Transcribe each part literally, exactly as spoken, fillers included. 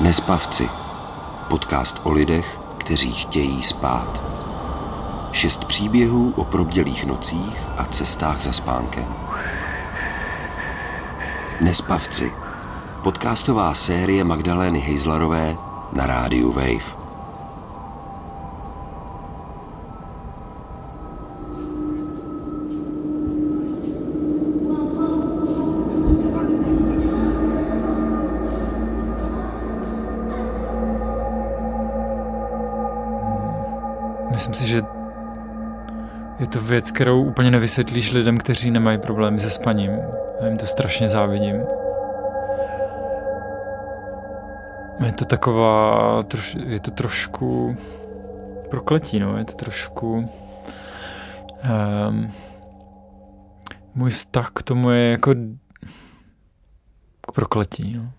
Nespavci. Podcast o lidech, kteří chtějí spát. Šest příběhů o probdělých nocích a cestách za spánkem. Nespavci. Podcastová série Magdalény Hejzlarové na rádiu Wave. Myslím si, že je to věc, kterou úplně nevysvětlíš lidem, kteří nemají problémy se spaním. Já jim to strašně závidím. Je to taková, troš, je to trošku prokletí, no, je to trošku... Um, můj vztah k tomu je jako k prokletí, no.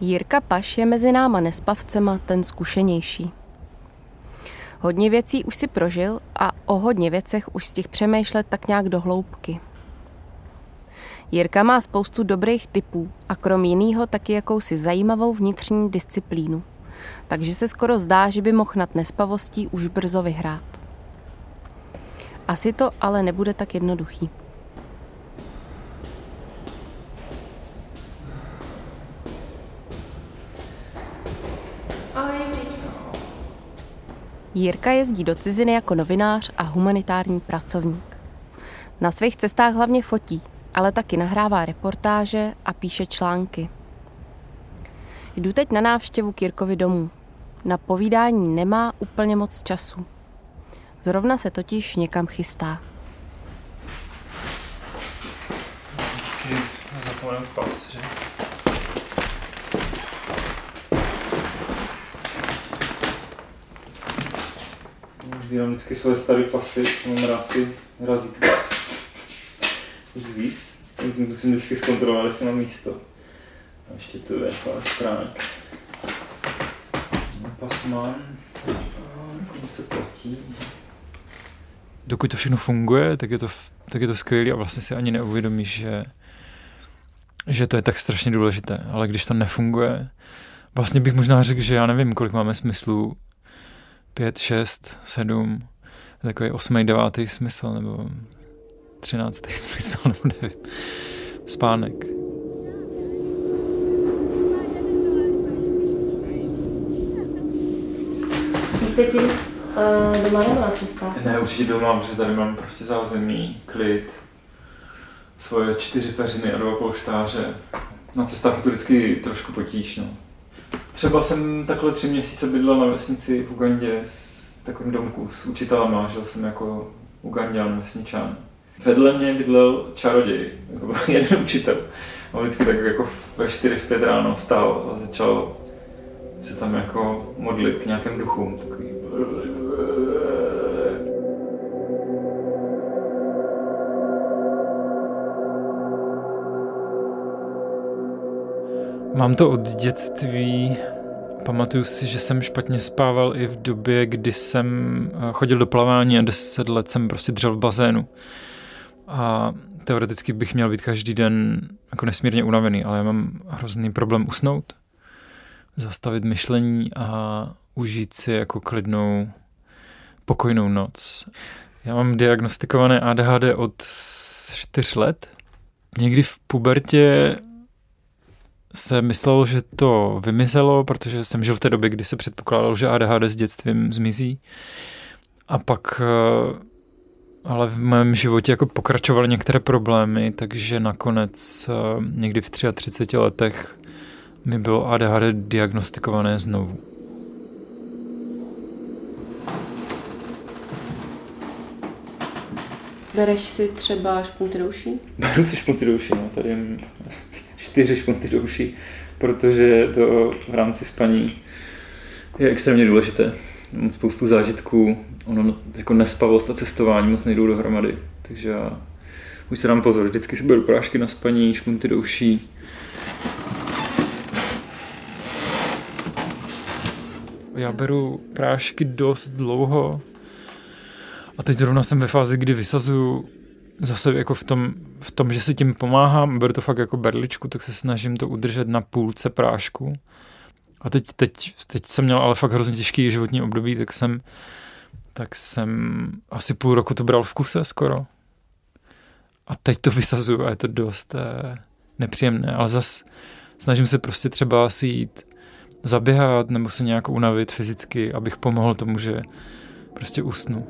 Jirka Paš je mezi náma nespavcema ten zkušenější. Hodně věcí už si prožil a o hodně věcech už stihl přemýšlet tak nějak do hloubky. Jirka má spoustu dobrých tipů a krom jinýho taky jakousi zajímavou vnitřní disciplínu. Takže se skoro zdá, že by mohl nad nespavostí už brzo vyhrát. Asi to ale nebude tak jednoduchý. Jirka jezdí do ciziny jako novinář a humanitární pracovník. Na svých cestách hlavně fotí, ale taky nahrává reportáže a píše články. Jdu teď na návštěvu k Jirkovi domů. Na povídání nemá úplně moc času. Zrovna se totiž někam chystá. Vždycky zapomenu pas, že? Vybírám vždycky svoje staré pasy, už mám rád ty razítka z víz. Musím vždycky zkontrolovat, jestli mám místo. A ještě tu je pár stránek. Pas mám, dokud se platí. Dokud to všechno funguje, tak je to, tak je to skvělý a vlastně si ani neuvědomíš, že, že to je tak strašně důležité. Ale když to nefunguje, vlastně bych možná řekl, že já nevím, kolik máme smyslů, pět, šest, sedm, takový osmý, devátý smysl, nebo třináctý smysl, nebo nevím, spánek. Spíš se ty uh, doma nebyla cesta? Ne, určitě doma, protože tady mám prostě zázemí, klid, svoje čtyři peřiny a dva polštáře. Na cestách je to vždycky trošku potížno. Třeba jsem takhle tři měsíce bydlel na vesnici v Ugandě s takovým domku s učitelama, žil jsem jako Uganďan, vesničan. Vedle mě bydlel čaroděj, jako jeden učitel. A vždycky tak jako ve čtyři, v pět ráno vstal a začal se tam jako modlit k nějakým duchům. Takový... Mám to od dětství, pamatuju si, že jsem špatně spával i v době, kdy jsem chodil do plavání a deset let jsem prostě dřel v bazénu. A teoreticky bych měl být každý den jako nesmírně unavený, ale já mám hrozný problém usnout, zastavit myšlení a užít si jako klidnou, pokojnou noc. Já mám diagnostikované A D H D od čtyř let. Někdy v pubertě se myslel, že to vymizelo, protože jsem žil v té době, kdy se předpokládalo, že A D H D s dětstvím zmizí. A pak ale v mém životě jako pokračovaly některé problémy, takže nakonec někdy v třiatřiceti letech mi bylo A D H D diagnostikované znovu. Bereš si třeba špunty do uší? Beru si špunty do uší, no, tady jim... čtyři špunty do uší, protože to v rámci spaní je extrémně důležité. Mám spoustu zážitků, ono jako nespavost a cestování moc nejdou dohromady, takže já už se dám pozor, vždycky si beru prášky na spaní, špunty do uší. Já beru prášky dost dlouho a teď zrovna jsem ve fázi, kdy vysazuju zase jako v tom, v tom, že si tím pomáhám, beru to fakt jako berličku, tak se snažím to udržet na půlce prášku. A teď, teď, teď jsem měl ale fakt hrozně těžký životní období, tak jsem, tak jsem asi půl roku to bral v kuse skoro. A teď to vysazuju a je to dost eh, nepříjemné, ale zas snažím se prostě třeba si jít zaběhat nebo se nějak unavit fyzicky, abych pomohl tomu, že prostě usnu.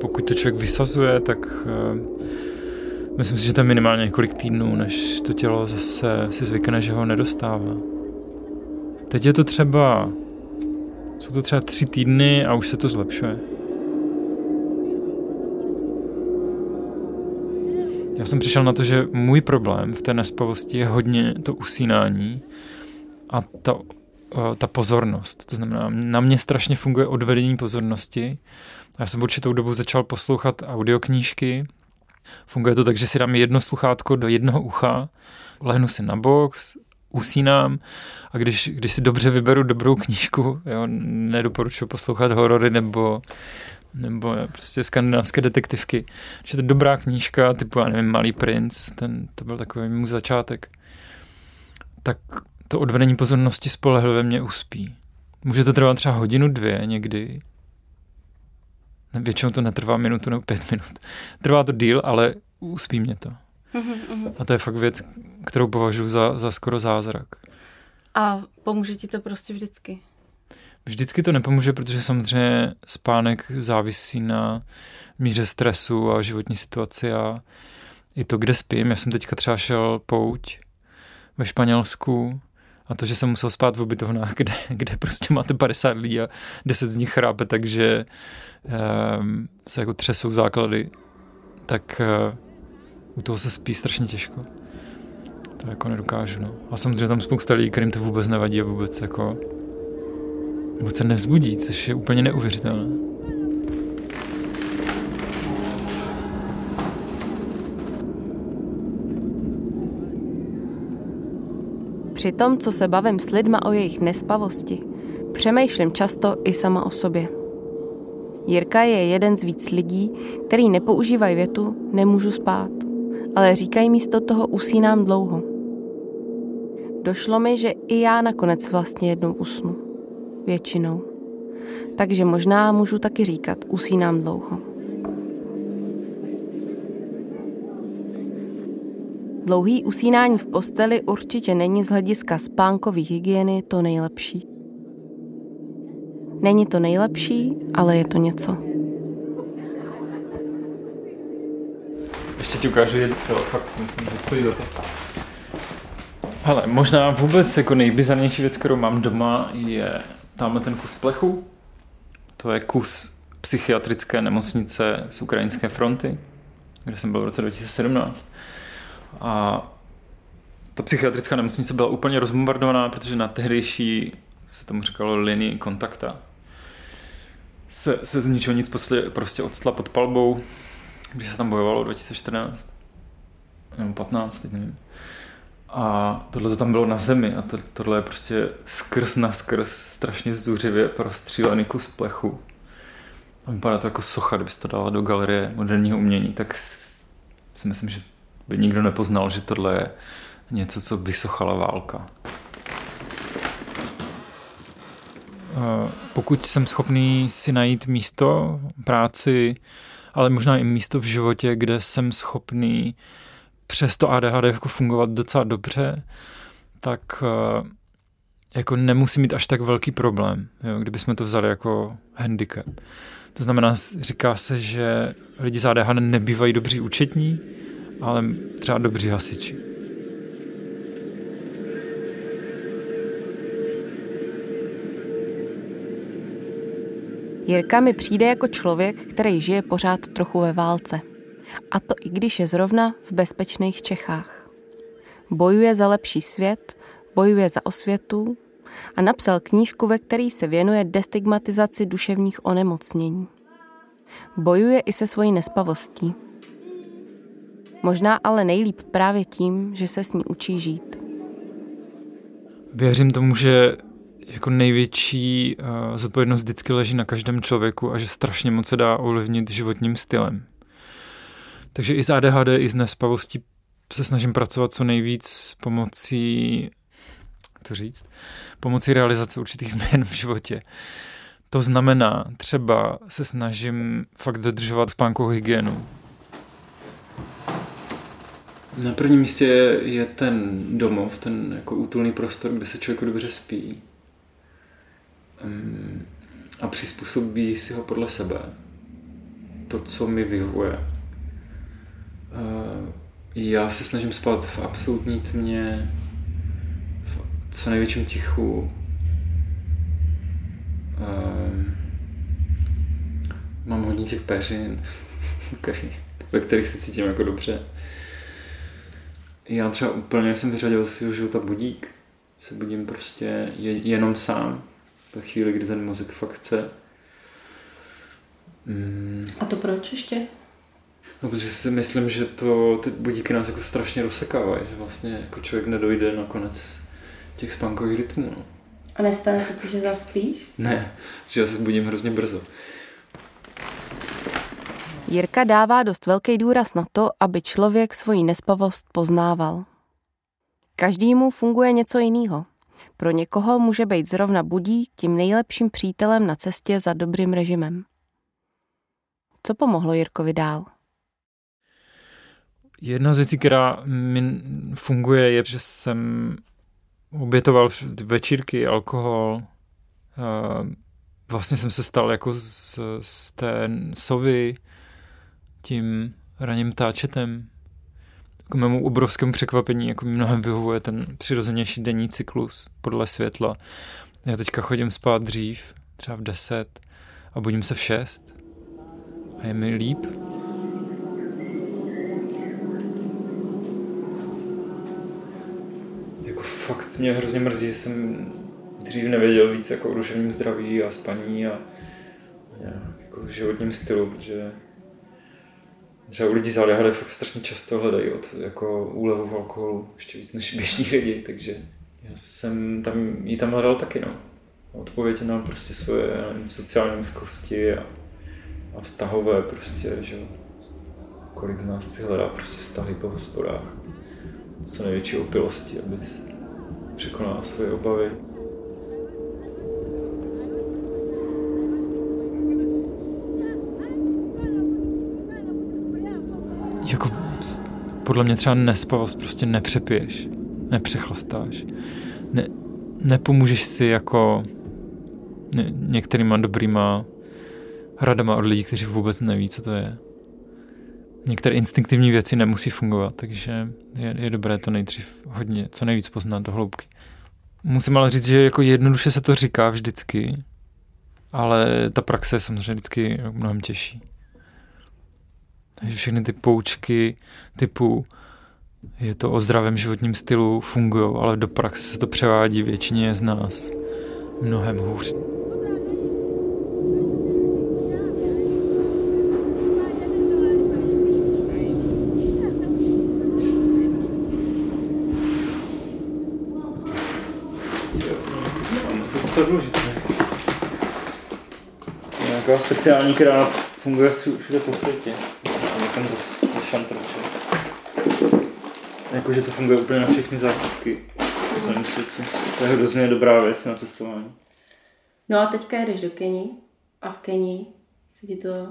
Pokud to člověk vysazuje, tak uh, myslím si, že tam minimálně několik týdnů, než to tělo zase si zvykne, že ho nedostává. Teď je to třeba, jsou to třeba tři týdny a už se to zlepšuje. Já jsem přišel na to, že můj problém v té nespavosti je hodně to usínání a ta, uh, ta pozornost. To znamená, na mě strašně funguje odvedení pozornosti. Já jsem určitou dobu začal poslouchat audioknížky. Funguje to tak, že si dám jedno sluchátko do jednoho ucha, lehnu si na bok, usínám a když, když si dobře vyberu dobrou knížku, jo, nedoporučuji poslouchat horory nebo, nebo prostě skandinávské detektivky. Když je to dobrá knížka, typu, já nevím, Malý princ, ten, to byl takový můj začátek, tak to odvedení pozornosti spolehlivě mě uspí. Může to trvat třeba hodinu, dvě někdy. Většinou to netrvá minutu nebo pět minut. Trvá to díl, ale uspí mě to. Uhum. A to je fakt věc, kterou považuji za, za skoro zázrak. A pomůže ti to prostě vždycky? Vždycky to nepomůže, protože samozřejmě spánek závisí na míře stresu a životní situaci a i to, kde spím. Já jsem teďka třeba šel pouť ve Španělsku a to, že jsem musel spát v ubytovnách, kde, kde prostě máte padesát lidí a deset z nich chrápe, takže um, se jako třesou základy, tak uh, u toho se spí strašně těžko. To jako nedokážu, no. A samozřejmě tam spousta lidí, kterým to vůbec nevadí a vůbec jako vůbec se nevzbudí, což je úplně neuvěřitelné. Při tom, co se bavím s lidma o jejich nespavosti, přemýšlím často i sama o sobě. Jirka je jeden z víc lidí, který nepoužívají větu nemůžu spát, ale říkají místo toho usínám dlouho. Došlo mi, že i já nakonec vlastně jednou usnu. Většinou. Takže možná můžu taky říkat usínám dlouho. Dlouhý usínání v posteli určitě není z hlediska spánkové hygieny to nejlepší. Není to nejlepší, ale je to něco. Ještě ti ukážu jedno, fakt si myslím, že stojí za to. Hele, možná vůbec jako nejbizarnější věc, kterou mám doma, je tamhle ten kus plechu. To je kus psychiatrické nemocnice z ukrajinské fronty, kde jsem byl v roce dva tisíce sedmnáct. A ta psychiatrická nemocnice byla úplně rozbombardovaná, protože na tehdejší, se tomu říkalo, linii kontakta se, se z ničeho nic prostě odstla pod palbou, když se tam bojovalo dva tisíce čtrnáct nebo patnáct, teď nevím. A tohle to tam bylo na zemi a to, tohle je prostě skrz na skrz strašně zuřivě prostřílený kus plechu. A vypadá to jako socha, kdyby to dala do galerie moderního umění, tak si myslím, že by nikdo nepoznal, že tohle je něco, co vysochala válka. Pokud jsem schopný si najít místo, práci, ale možná i místo v životě, kde jsem schopný přes to A D H D jako fungovat docela dobře, tak jako nemusím mít až tak velký problém, jo, kdybychom to vzali jako handicap. To znamená, říká se, že lidi s A D H D nebývají dobří účetní, ale třeba dobří hasiči. Jirka mi přijde jako člověk, který žije pořád trochu ve válce. A to i když je zrovna v bezpečných Čechách. Bojuje za lepší svět, bojuje za osvětu a napsal knížku, ve které se věnuje destigmatizaci duševních onemocnění. Bojuje i se svojí nespavostí. Možná ale nejlíp právě tím, že se s ní učí žít. Věřím tomu, že jako největší uh, zodpovědnost vždycky leží na každém člověku a že strašně moc se dá ovlivnit životním stylem. Takže i s á dé há dé, i s nespavostí se snažím pracovat co nejvíc pomocí, jak to říct, pomocí realizace určitých změn v životě. To znamená, třeba se snažím fakt dodržovat spánkovou hygienu. Na prvním místě je, je ten domov, ten jako útulný prostor, kde se člověku dobře spí. Um, a přizpůsobí si ho podle sebe. To, co mi vyhovuje. Uh, já se snažím spát v absolutní tmě, v co největším tichu. Uh, mám hodně těch peřin, ve kterých se cítím jako dobře. Já třeba úplně jsem vyřadil z svého života budík. Se budím prostě jenom sám. Ve chvíli, kdy ten mozek fakt chce. Mm. A to proč ještě? No, protože si myslím, že to, ty budíky nás jako strašně rozsekávají. Že vlastně jako člověk nedojde na konec těch spánkových rytmů. No. A nestane se ti, že zaspíš? Ne, že já se budím hrozně brzo. Jirka dává dost velký důraz na to, aby člověk svoji nespavost poznával. Každému funguje něco jiného. Pro někoho může být zrovna budík tím nejlepším přítelem na cestě za dobrým režimem. Co pomohlo Jirkovi dál? Jedna z věcí, která mi funguje, je, že jsem obětoval večírky, alkohol. Vlastně jsem se stal jako z, z té sovy, tím raním ptáčetem. K mému obrovskému překvapení, jako mi mnohem vyhovuje ten přirozenější denní cyklus podle světla. Já teďka chodím spát dřív, třeba v deset, a budím se v šest. A je mi líp. Jako fakt mě hrozně mrzí, že jsem dřív nevěděl víc jako o duševním zdraví a spaní a jako životním stylu, protože třeba u lidí z á dé há dé fakt strašně často hledají od jako úlevu v alkoholu ještě víc než běžní lidi, takže já jsem tam, jí tam hledal taky, no. Odpověď na prostě svoje nevím, sociální úzkosti a, a vztahové prostě, že kolik z nás si hledá prostě vztahy po hospodách, co největší opilosti, aby překonala svoje obavy. Jako podle mě třeba nespavost prostě nepřepiješ, nepřechlastáš, ne, nepomůžeš si jako ně, některýma dobrýma radama od lidí, kteří vůbec neví, co to je. Některé instinktivní věci nemusí fungovat, takže je, je dobré to nejdřív hodně, co nejvíc poznat do hloubky. Musím ale říct, že jako jednoduše se to říká vždycky, ale ta praxe je samozřejmě vždycky mnohem těžší. Takže všechny ty poučky typu je to o zdravém životním stylu fungují, ale do praxe se to převádí většině z nás mnohem hůř. To je důležité. Nějaká speciální, která funguje všude po světě. Tam zase šantročil. Jakože to funguje úplně na všechny zásobky v celém světě. To je hrozně dobrá věc na cestování. No a teďka jedeš do Keni a v Keni se ti to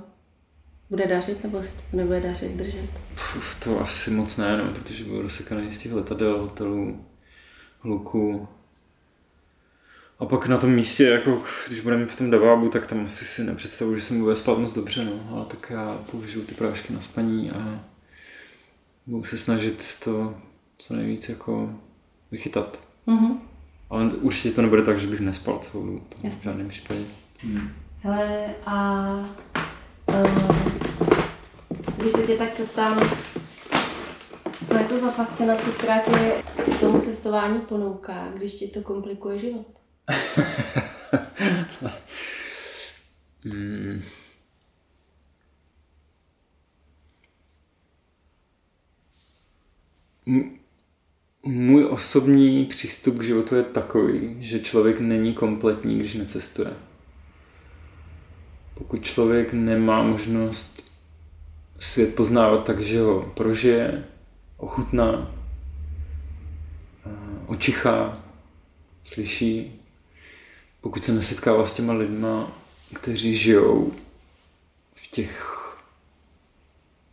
bude dařit, nebo se ti to nebude dařit držet? Puf, to asi moc ne, no, protože byl rozsekaný z těch letadel, hotelů, hluku. A pak na tom místě, jako když budeme v tom Davábu, tak tam asi si nepředstavuji, že jsem bude spát moc dobře, no. Ale tak já použiju ty prášky na spaní a budu se snažit to co nejvíc jako vychytat. Mm-hmm. Ale určitě to nebude tak, že bych nespal celou dobu, to v žádném případě. Mm. Hele, a um, když se tě tak se ptám, co je to za fascinace, která tě k tomu cestování ponouká, když ti to komplikuje život? hmm. můj osobní přístup k životu je takový, že člověk není kompletní, když necestuje. Pokud člověk nemá možnost svět poznávat tak, že ho prožije, ochutná, očichá, slyší, pokud se nesetkává s těma lidma, kteří žijou v těch,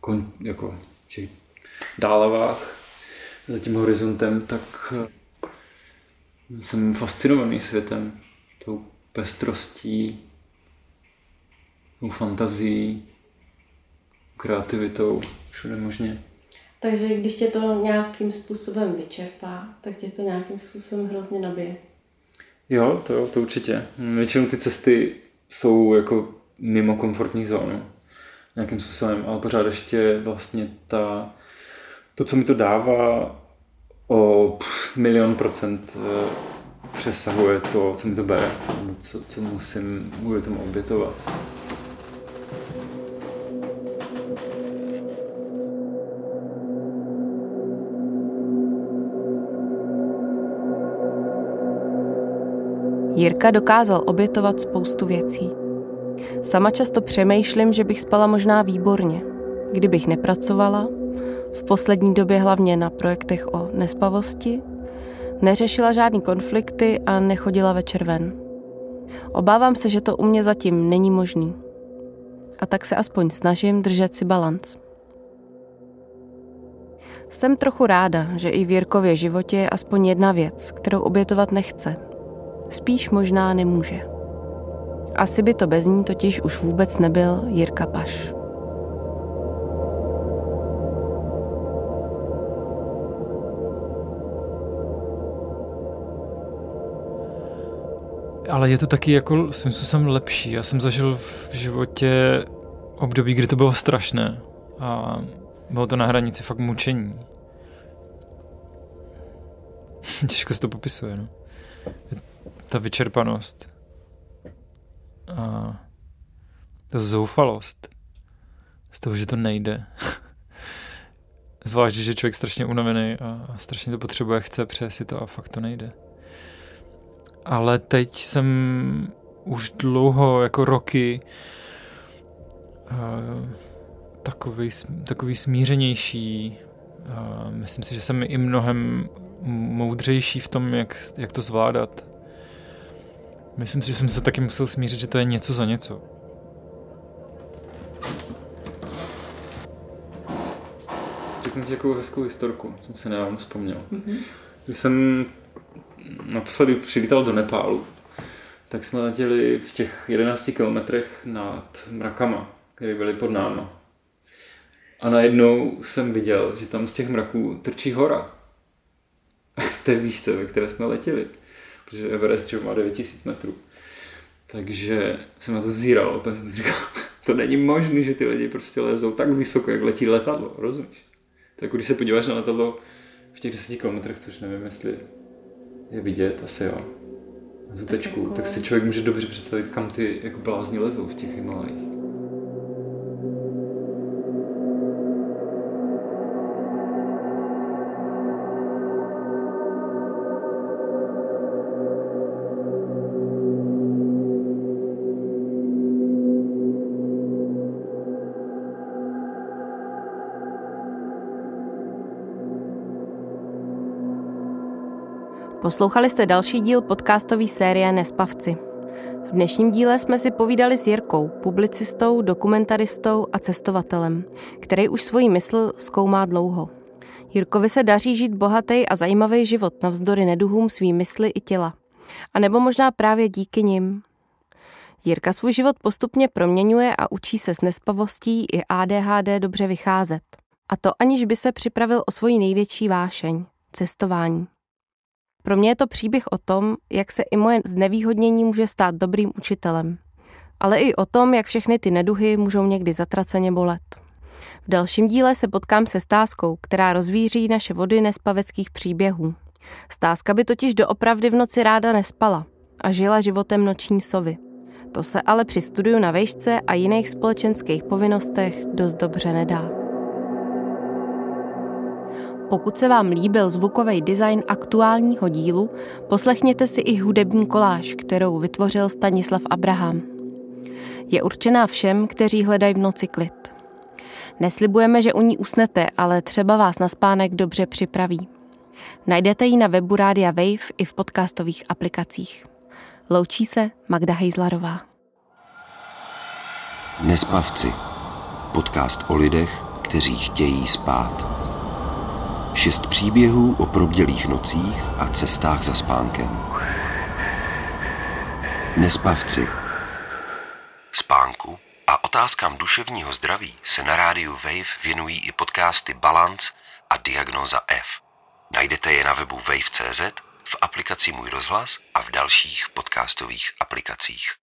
kon, jako, v těch dálavách za tím horizontem, tak jsem fascinovaný světem, tou pestrostí, tou fantazií, kreativitou, všude možně. Takže když tě to nějakým způsobem vyčerpá, tak tě to nějakým způsobem hrozně nabije. Jo, to, to určitě. Většinou ty cesty jsou jako mimo komfortní zónu. Nějakým způsobem, ale pořád ještě vlastně ta, to, co mi to dává, o milion procent přesahuje to, co mi to bere, co, co musím kvůli tomu obětovat. Jirka dokázal obětovat spoustu věcí. Sama často přemýšlím, že bych spala možná výborně, kdybych nepracovala, v poslední době hlavně na projektech o nespavosti, neřešila žádný konflikty a nechodila večer ven. Obávám se, že to u mě zatím není možný. A tak se aspoň snažím držet si balanc. Jsem trochu ráda, že i v Jirkově životě je aspoň jedna věc, kterou obětovat nechce. Spíš možná nemůže. Asi by to bez ní totiž už vůbec nebyl Jirka Paš. Ale je to taky jako svým způsobem lepší. Já jsem zažil v životě období, kdy to bylo strašné. A bylo to na hranici fakt mučení. Těžko se to popisuje, no. Ta vyčerpanost a ta zoufalost z toho, že to nejde. Zvlášť, že je člověk strašně unavený a strašně to potřebuje, chce, přeje si to a fakt to nejde. Ale teď jsem už dlouho, jako roky, takový, takový smířenější. Myslím si, že jsem i mnohem moudřejší v tom, jak, jak to zvládat. Myslím si, že jsem se taky musel smířit, že to je něco za něco. Řeknu ti takovou hezkou historku, jsem se nedávno vzpomněl. Mm-hmm. Když jsem naposledy přivítal do Nepálu, tak jsme letěli v těch jedenácti kilometrech nad mrakama, které byly pod náma. A najednou jsem viděl, že tam z těch mraků trčí hora. V té výšce, ve které jsme letěli. Protože Everest má devět tisíc metrů. Takže jsem na to zíral, opět jsem si říkal, to není možné, že ty lidi prostě lezou tak vysoko, jak letí letadlo, rozumíš? Tak když se podíváš na letadlo v těch deseti kilometrech, což nevím, jestli je vidět, asi jo, na tu tečku, tak si člověk může dobře představit, kam ty jako blázni lezou v těch Himalajích. Poslouchali jste další díl podcastové série Nespavci. V dnešním díle jsme si povídali s Jirkou, publicistou, dokumentaristou a cestovatelem, který už svoji mysl zkoumá dlouho. Jirkovi se daří žít bohatý a zajímavý život navzdory neduhům svý mysli i těla. A nebo možná právě díky nim. Jirka svůj život postupně proměňuje a učí se s nespavostí i á dé há dé dobře vycházet. A to aniž by se připravil o svoji největší vášeň – cestování. Pro mě je to příběh o tom, jak se i moje znevýhodnění může stát dobrým učitelem. Ale i o tom, jak všechny ty neduhy můžou někdy zatraceně bolet. V dalším díle se potkám se Stáskou, která rozvíří naše vody nespaveckých příběhů. Stáska by totiž doopravdy v noci ráda nespala a žila životem noční sovy. To se ale při studiu na vejšce a jiných společenských povinnostech dost dobře nedá. pokud se vám líbil zvukový design aktuálního dílu, poslechněte si i hudební koláž, kterou vytvořil Stanislav Abraham. Je určená všem, kteří hledají v noci klid. Neslibujeme, že u ní usnete, ale třeba vás na spánek dobře připraví. Najdete ji na webu Rádia Wave i v podcastových aplikacích. Loučí se Magda Hejzlarová. Nespavci. Podcast o lidech, kteří chtějí spát. Šest příběhů o probdělých nocích a cestách za spánkem. Nespavci. Spánku a otázkám duševního zdraví se na rádiu Wave věnují i podcasty Balance a Diagnoza F. Najdete je na webu wave tečka cz, v aplikaci Můj rozhlas a v dalších podcastových aplikacích.